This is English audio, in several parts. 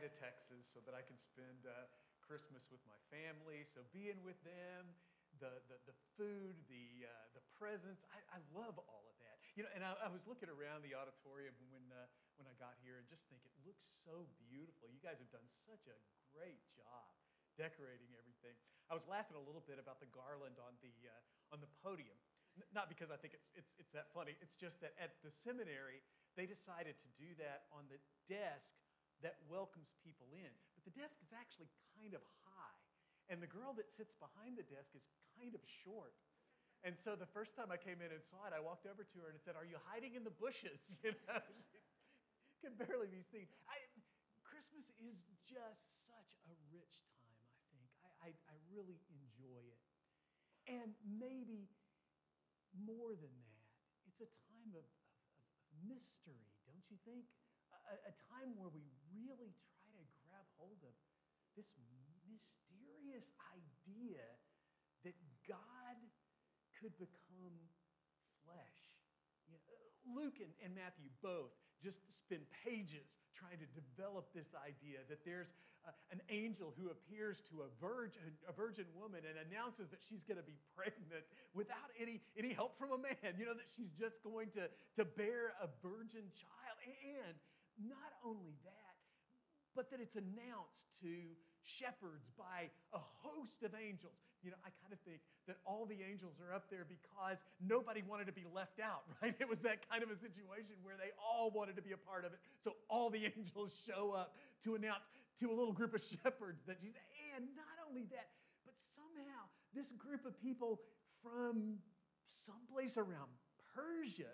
to Texas so that I can spend Christmas with my family. So being with them, the food, the presents, I love all of that. You know, and I was looking around the auditorium when I got here and just think it looks so beautiful. You guys have done such a great job decorating everything. I was laughing a little bit about the garland on the podium. Not because I think it's that funny. It's just that at the seminary, they decided to do that on the desk that welcomes people in. But the desk is actually kind of high. And the girl that sits behind the desk is kind of short. And so the first time I came in and saw it, I walked over to her and said, "Are you hiding in the bushes?" You know, she could barely be seen. Christmas is just such a rich time, I think. I really enjoy it. And maybe more than that, it's a time of mystery, don't you think? A time where we really try to grab hold of this mysterious idea that God could become flesh. You know, Luke and Matthew both just spend pages trying to develop this idea that there's an angel who appears to a virgin woman and announces that she's going to be pregnant without any help from a man, you know, that she's just going to bear a virgin child. And not only that, but that it's announced to shepherds by a host of angels. You know, I kind of think that all the angels are up there because nobody wanted to be left out, right? It was that kind of a situation where they all wanted to be a part of it. So all the angels show up to announce to a little group of shepherds that Jesus. And not only that, but somehow this group of people from someplace around Persia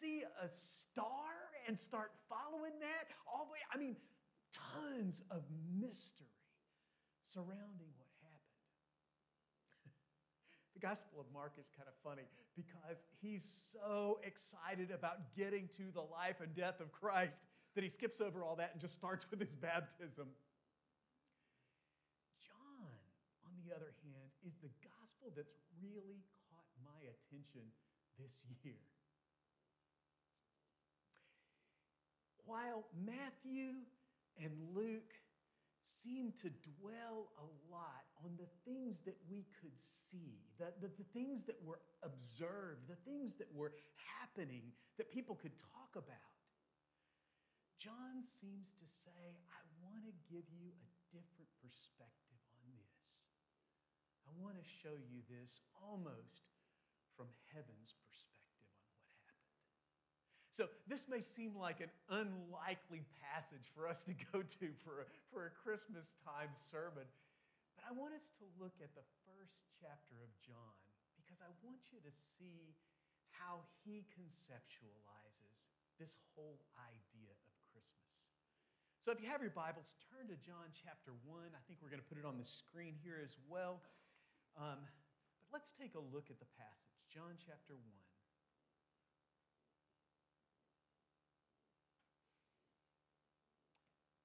see a star and start following that all the way. I mean, tons of mystery surrounding what happened. The Gospel of Mark is kind of funny because he's so excited about getting to the life and death of Christ that he skips over all that and just starts with his baptism. John, on the other hand, is the Gospel that's really caught my attention this year. While Matthew and Luke seemed to dwell a lot on the things that we could see, the things that were observed, the things that were happening that people could talk about. John seems to say, I want to give you a different perspective on this. I want to show you this almost from heaven's perspective on what happened. So this may seem like an unlikely passage for us to go to for a Christmas time sermon, but I want us to look at the first chapter of John because I want you to see how he conceptualizes this whole idea of Christmas. So if you have your Bibles, turn to John chapter 1. I think we're going to put it on the screen here as well. But let's take a look at the passage, John chapter 1.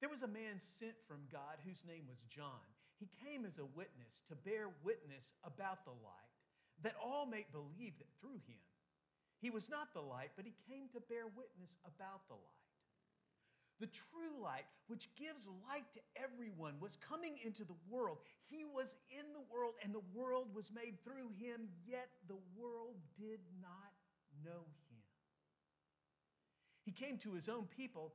There was a man sent from God whose name was John. He came as a witness to bear witness about the light, that all may believe that through him. He was not the light, but he came to bear witness about the light. The true light, which gives light to everyone, was coming into the world. He was in the world, and the world was made through him, yet the world did not know him. He came to his own people,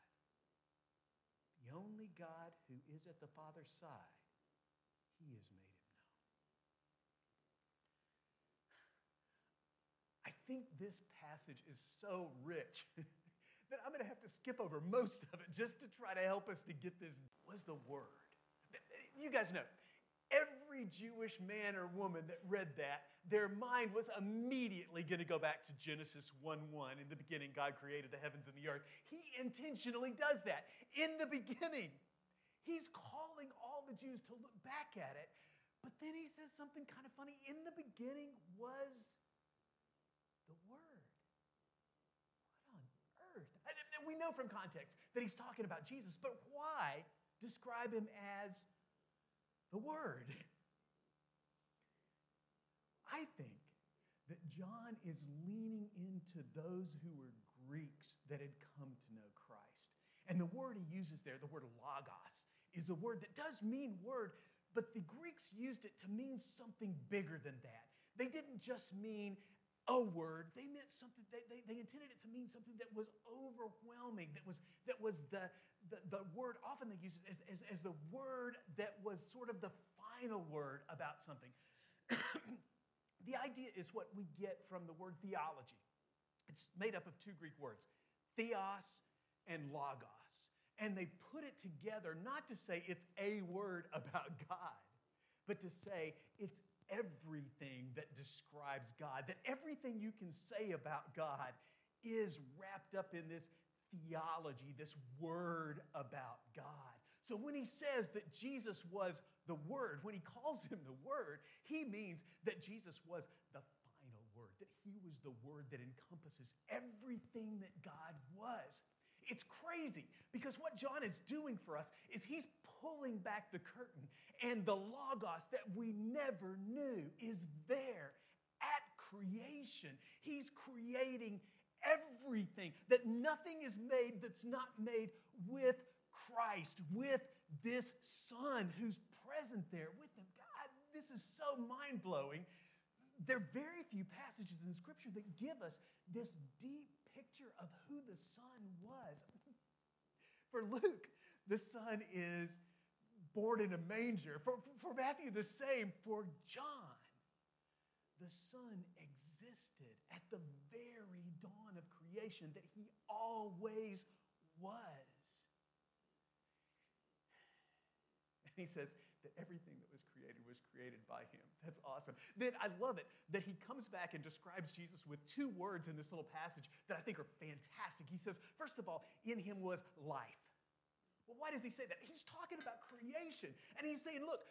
The only God who is at the Father's side, he has made him known. I think this passage is so rich that I'm going to have to skip over most of it just to try to help us to get this. Was the Word. You guys know, every Jewish man or woman that read that, their mind was immediately going to go back to Genesis 1:1. In the beginning, God created the heavens and the earth. He intentionally does that. In the beginning, he's calling all the Jews to look back at it. But then he says something kind of funny. In the beginning was the Word. What on earth? We know from context that he's talking about Jesus, but why describe him as the Word? I think that John is leaning into those who were Greeks that had come to know Christ. And the word he uses there, the word logos, is a word that does mean word, but the Greeks used it to mean something bigger than that. They didn't just mean a word. They meant something, they intended it to mean something that was overwhelming, that was the word. Often they use it as the word that was sort of the final word about something. The idea is what we get from the word theology. It's made up of two Greek words, theos and logos. And they put it together not to say it's a word about God, but to say it's everything that describes God, that everything you can say about God is wrapped up in this theology, this word about God. So when he says that Jesus was the Word, when he calls him the Word, he means that Jesus was the final word, that he was the word that encompasses everything that God was. It's crazy because what John is doing for us is he's pulling back the curtain, and the logos that we never knew is there at creation. He's creating everything, that nothing is made that's not made with Christ, with this Son who's present there with them. God, this is so mind-blowing. There are very few passages in Scripture that give us this deep picture of who the Son was. For Luke, the Son is born in a manger. For Matthew, the same. For John, the Son existed at the very dawn of creation, that he always was. And he says that everything that was created by him. That's awesome. Then I love it that he comes back and describes Jesus with two words in this little passage that I think are fantastic. He says, first of all, in him was life. Well, why does he say that? He's talking about creation. And he's saying, look,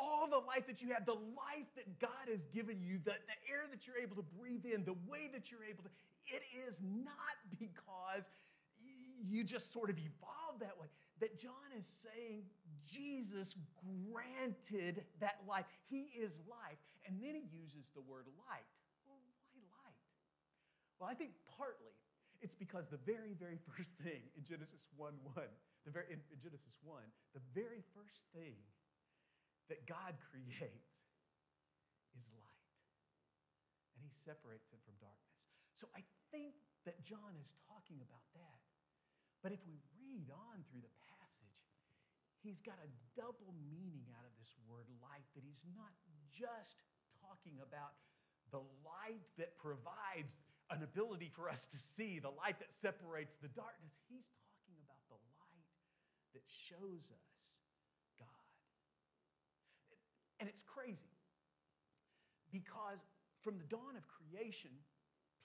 all the life that you have, the life that God has given you, the air that you're able to breathe in, the way that you're able to, it is not because you just sort of evolved that way. That John is saying Jesus granted that life. He is life. And then he uses the word light. Well, why light? Well, I think partly it's because the very, very first thing in Genesis 1, the very first thing that God creates is light. And he separates it from darkness. So I think that John is talking about that. But if we read on through the passage, he's got a double meaning out of this word light, that he's not just talking about the light that provides an ability for us to see, the light that separates the darkness. He's talking about the light that shows us God. And it's crazy because from the dawn of creation,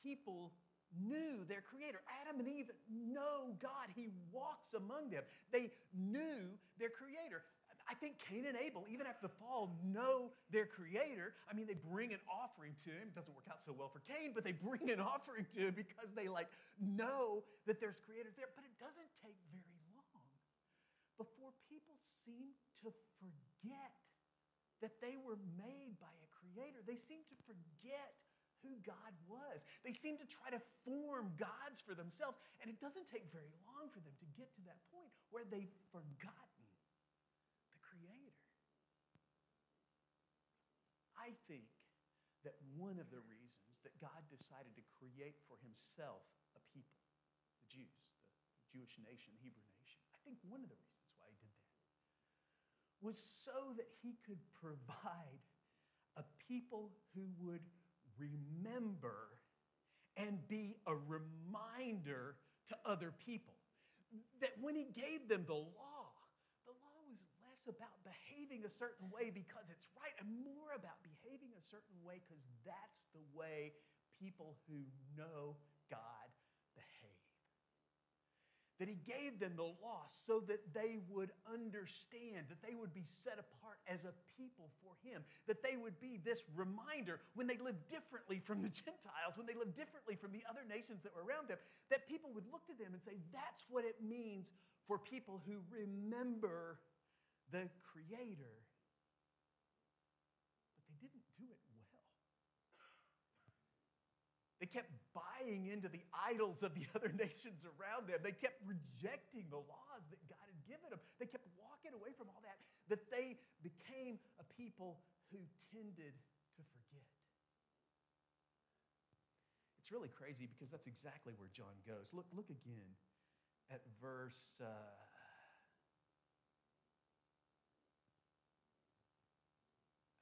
people knew their Creator. Adam and Eve know God. He walks among them. They knew their Creator. I think Cain and Abel, even after the fall, know their Creator. I mean, they bring an offering to him. It doesn't work out so well for Cain, but they bring an offering to him because they know that there's Creator there. But it doesn't take very long before people seem to forget that they were made by a creator. They seemed to forget who God was. They seem to try to form gods for themselves, and it doesn't take very long for them to get to that point where they've forgotten the creator. I think that one of the reasons that God decided to create for himself a people, the Jews, the Jewish nation, the Hebrew nation, I think one of the reasons why he did that was so that he could provide a people who would remember and be a reminder to other people. That when he gave them the law was less about behaving a certain way because it's right and more about behaving a certain way because that's the way people who know God behave. That he gave them the law so that they would understand, that they would be set apart as a people for him, that they would be this reminder when they lived differently from the Gentiles, when they lived differently from the other nations that were around them, that people would look to them and say, that's what it means for people who remember the Creator. But they didn't do it well. They kept buying into the idols of the other nations around them. They kept rejecting the laws that God had given them. They kept walking away from all that, that they became a people who tended to forget. It's really crazy because that's exactly where John goes. Look again at verse...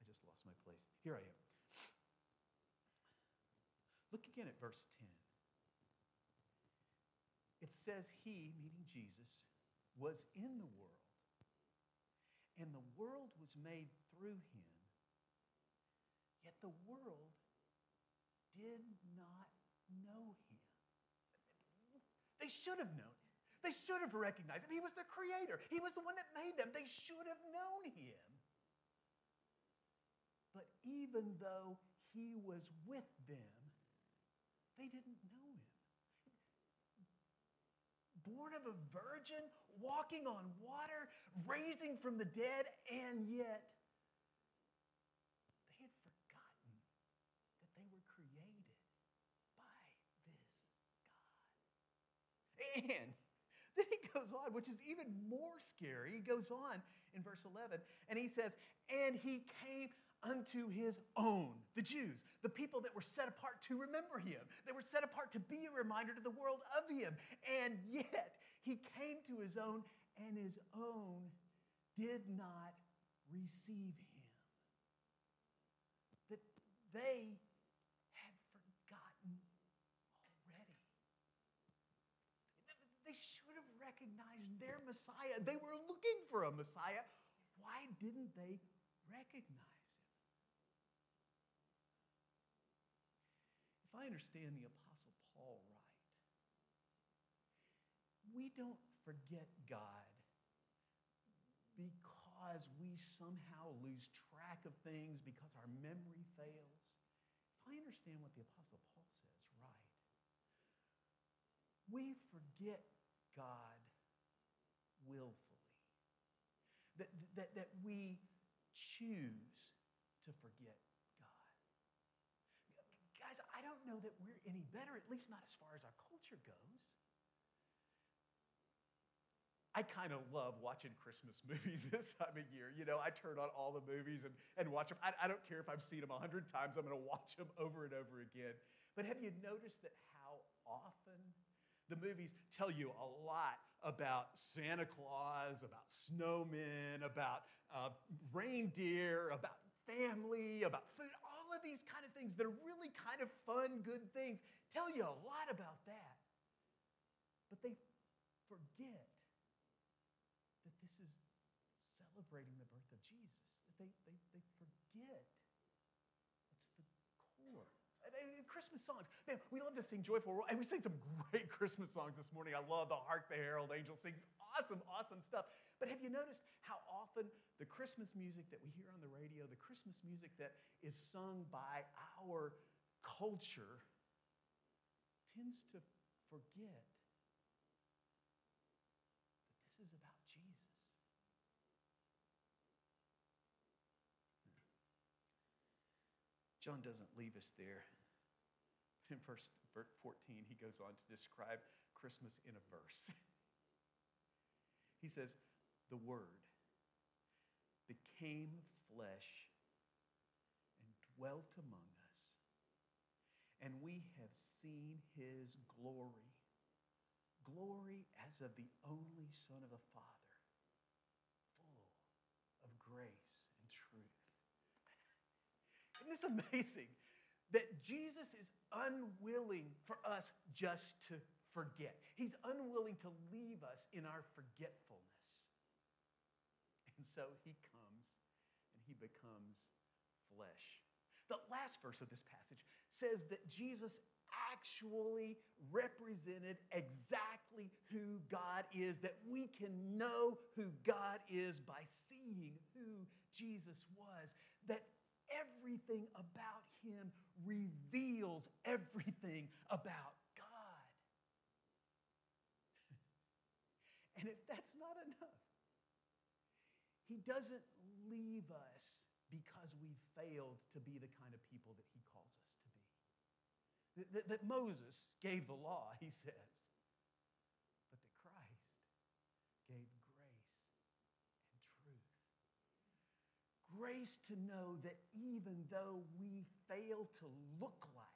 I just lost my place. Here I am. Look again at verse 10. It says he, meaning Jesus, was in the world, and the world was made through him, yet the world did not know him. They should have known him. They should have recognized him. He was the creator. He was the one that made them. They should have known him. But even though he was with them, they didn't know him. Born of a virgin, walking on water, raising from the dead, and yet they had forgotten that they were created by this God. And then he goes on, which is even more scary. He goes on in verse 11, and he says, and he came unto his own, the Jews, the people that were set apart to remember him. They were set apart to be a reminder to the world of him. And yet, he came to his own, and his own did not receive him. That they had forgotten already. They should have recognized their Messiah. They were looking for a Messiah. Why didn't they recognize him? If I understand the Apostle Paul right, we don't forget God because we somehow lose track of things, because our memory fails. If I understand what the Apostle Paul says right, we forget God willfully. That we choose to forget God. Guys, I don't know that we're any better, at least not as far as our culture goes. I kind of love watching Christmas movies this time of year. You know, I turn on all the movies and watch them. I don't care if I've seen them 100 times. I'm going to watch them over and over again. But have you noticed that how often the movies tell you a lot about Santa Claus, about snowmen, about reindeer, about family, about food, all of these kind of things that are really kind of fun, good things, tell you a lot about that. But they forget that this is celebrating the birth of Jesus. They forget what's the core. Christmas songs. Man, we love to sing Joyful World, and we sang some great Christmas songs this morning. I love the Hark the Herald Angels sing. Awesome, awesome stuff. But have you noticed how often the Christmas music that we hear on the radio, the Christmas music that is sung by our culture, tends to forget that this is about Jesus? John doesn't leave us there. In verse 14, he goes on to describe Christmas in a verse. He says, the Word became flesh and dwelt among us, and we have seen his glory, glory as of the only Son of the Father, full of grace and truth. Isn't this amazing? That Jesus is unwilling for us just to forget. He's unwilling to leave us in our forgetfulness. And so he comes and he becomes flesh. The last verse of this passage says that Jesus actually represented exactly who God is, that we can know who God is by seeing who Jesus was, that everything about him reveals everything about God. And if that's not enough, he doesn't leave us because we've failed to be the kind of people that he calls us to be. That Moses gave the law, he says, but that Christ gave grace and truth. Grace to know that even though we fail to look like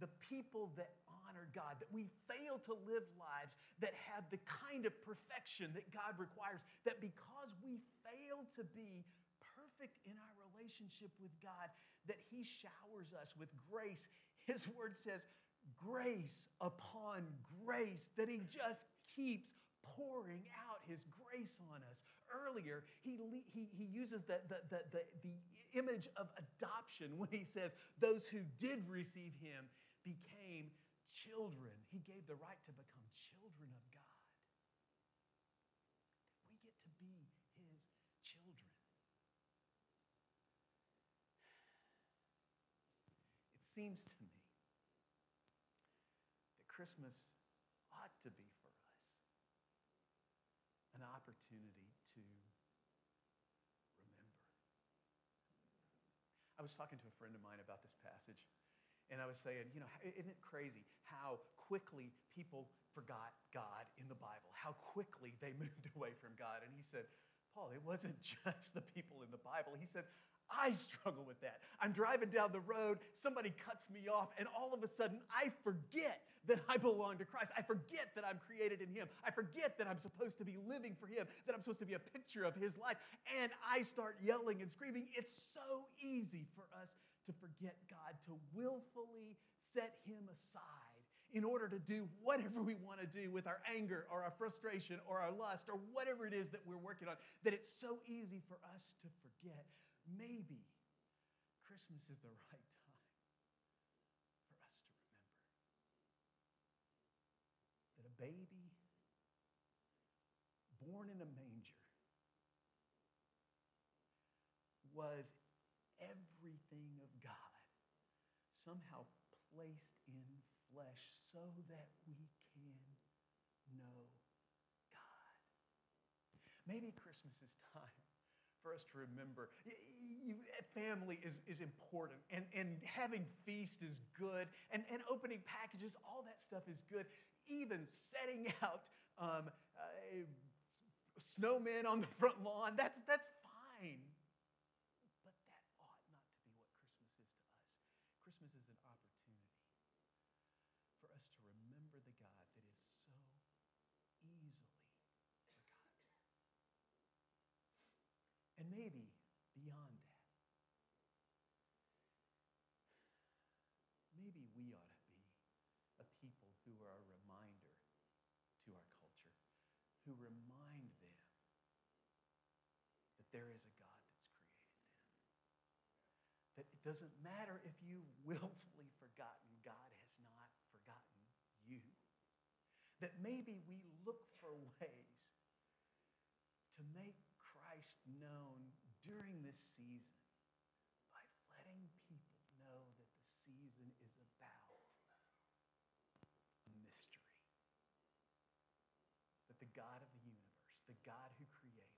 the people that honor God, that we fail to live lives that have the kind of perfection that God requires, that because we fail to be perfect in our relationship with God, that he showers us with grace. His word says grace upon grace, that he just keeps pouring out his grace on us. Earlier, he uses the image of adoption when he says, those who did receive him became children. He gave the right to become children of God. That we get to be his children. It seems to me that Christmas ought to be for us an opportunity to remember. I was talking to a friend of mine about this passage, and I was saying, you know, isn't it crazy how quickly people forgot God in the Bible, how quickly they moved away from God? And he said, Paul, it wasn't just the people in the Bible. He said, I struggle with that. I'm driving down the road, somebody cuts me off, and all of a sudden I forget that I belong to Christ. I forget that I'm created in him. I forget that I'm supposed to be living for him, that I'm supposed to be a picture of his life, and I start yelling and screaming. It's so easy for us to forget God, to willfully set him aside in order to do whatever we want to do with our anger or our frustration or our lust or whatever it is that we're working on, that it's so easy for us to forget. Maybe Christmas is the right time for us to remember that a baby born in a manger was everything of God, somehow placed in flesh so that we can know God. Maybe Christmas is time for us to remember, family is important, and having feast is good, and opening packages, all that stuff is good. Even setting out snowmen on the front lawn, that's fine. But that ought not to be what Christmas is to us. Christmas is an opportunity for us to remember the God that is so easily forgotten. And maybe beyond that, maybe we ought to be a people who are a reminder to our culture, who remind them that there is a God that's created them. That it doesn't matter if you've willfully forgotten, God has not forgotten you. That maybe we look for ways to make Christ known during this season by letting people know that the season is about a mystery. That the God of the universe, the God who created,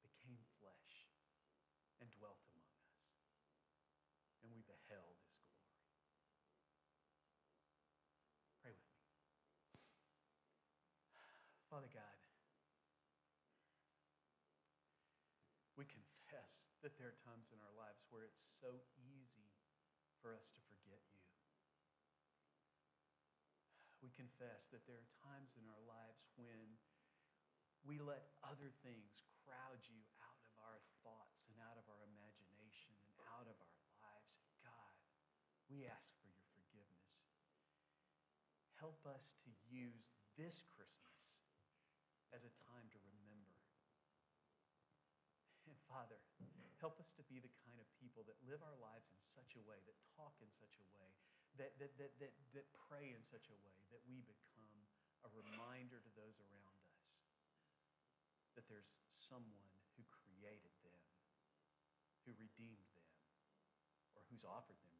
became flesh and dwelt among us. Father God, we confess that there are times in our lives where it's so easy for us to forget you. We confess that there are times in our lives when we let other things crowd you out of our thoughts and out of our imagination and out of our lives. God, we ask for your forgiveness. Help us to use this Christmas as a time to remember. And Father, help us to be the kind of people that live our lives in such a way, that talk in such a way, that pray in such a way, that we become a reminder to those around us that there's someone who created them, who redeemed them, or who's offered them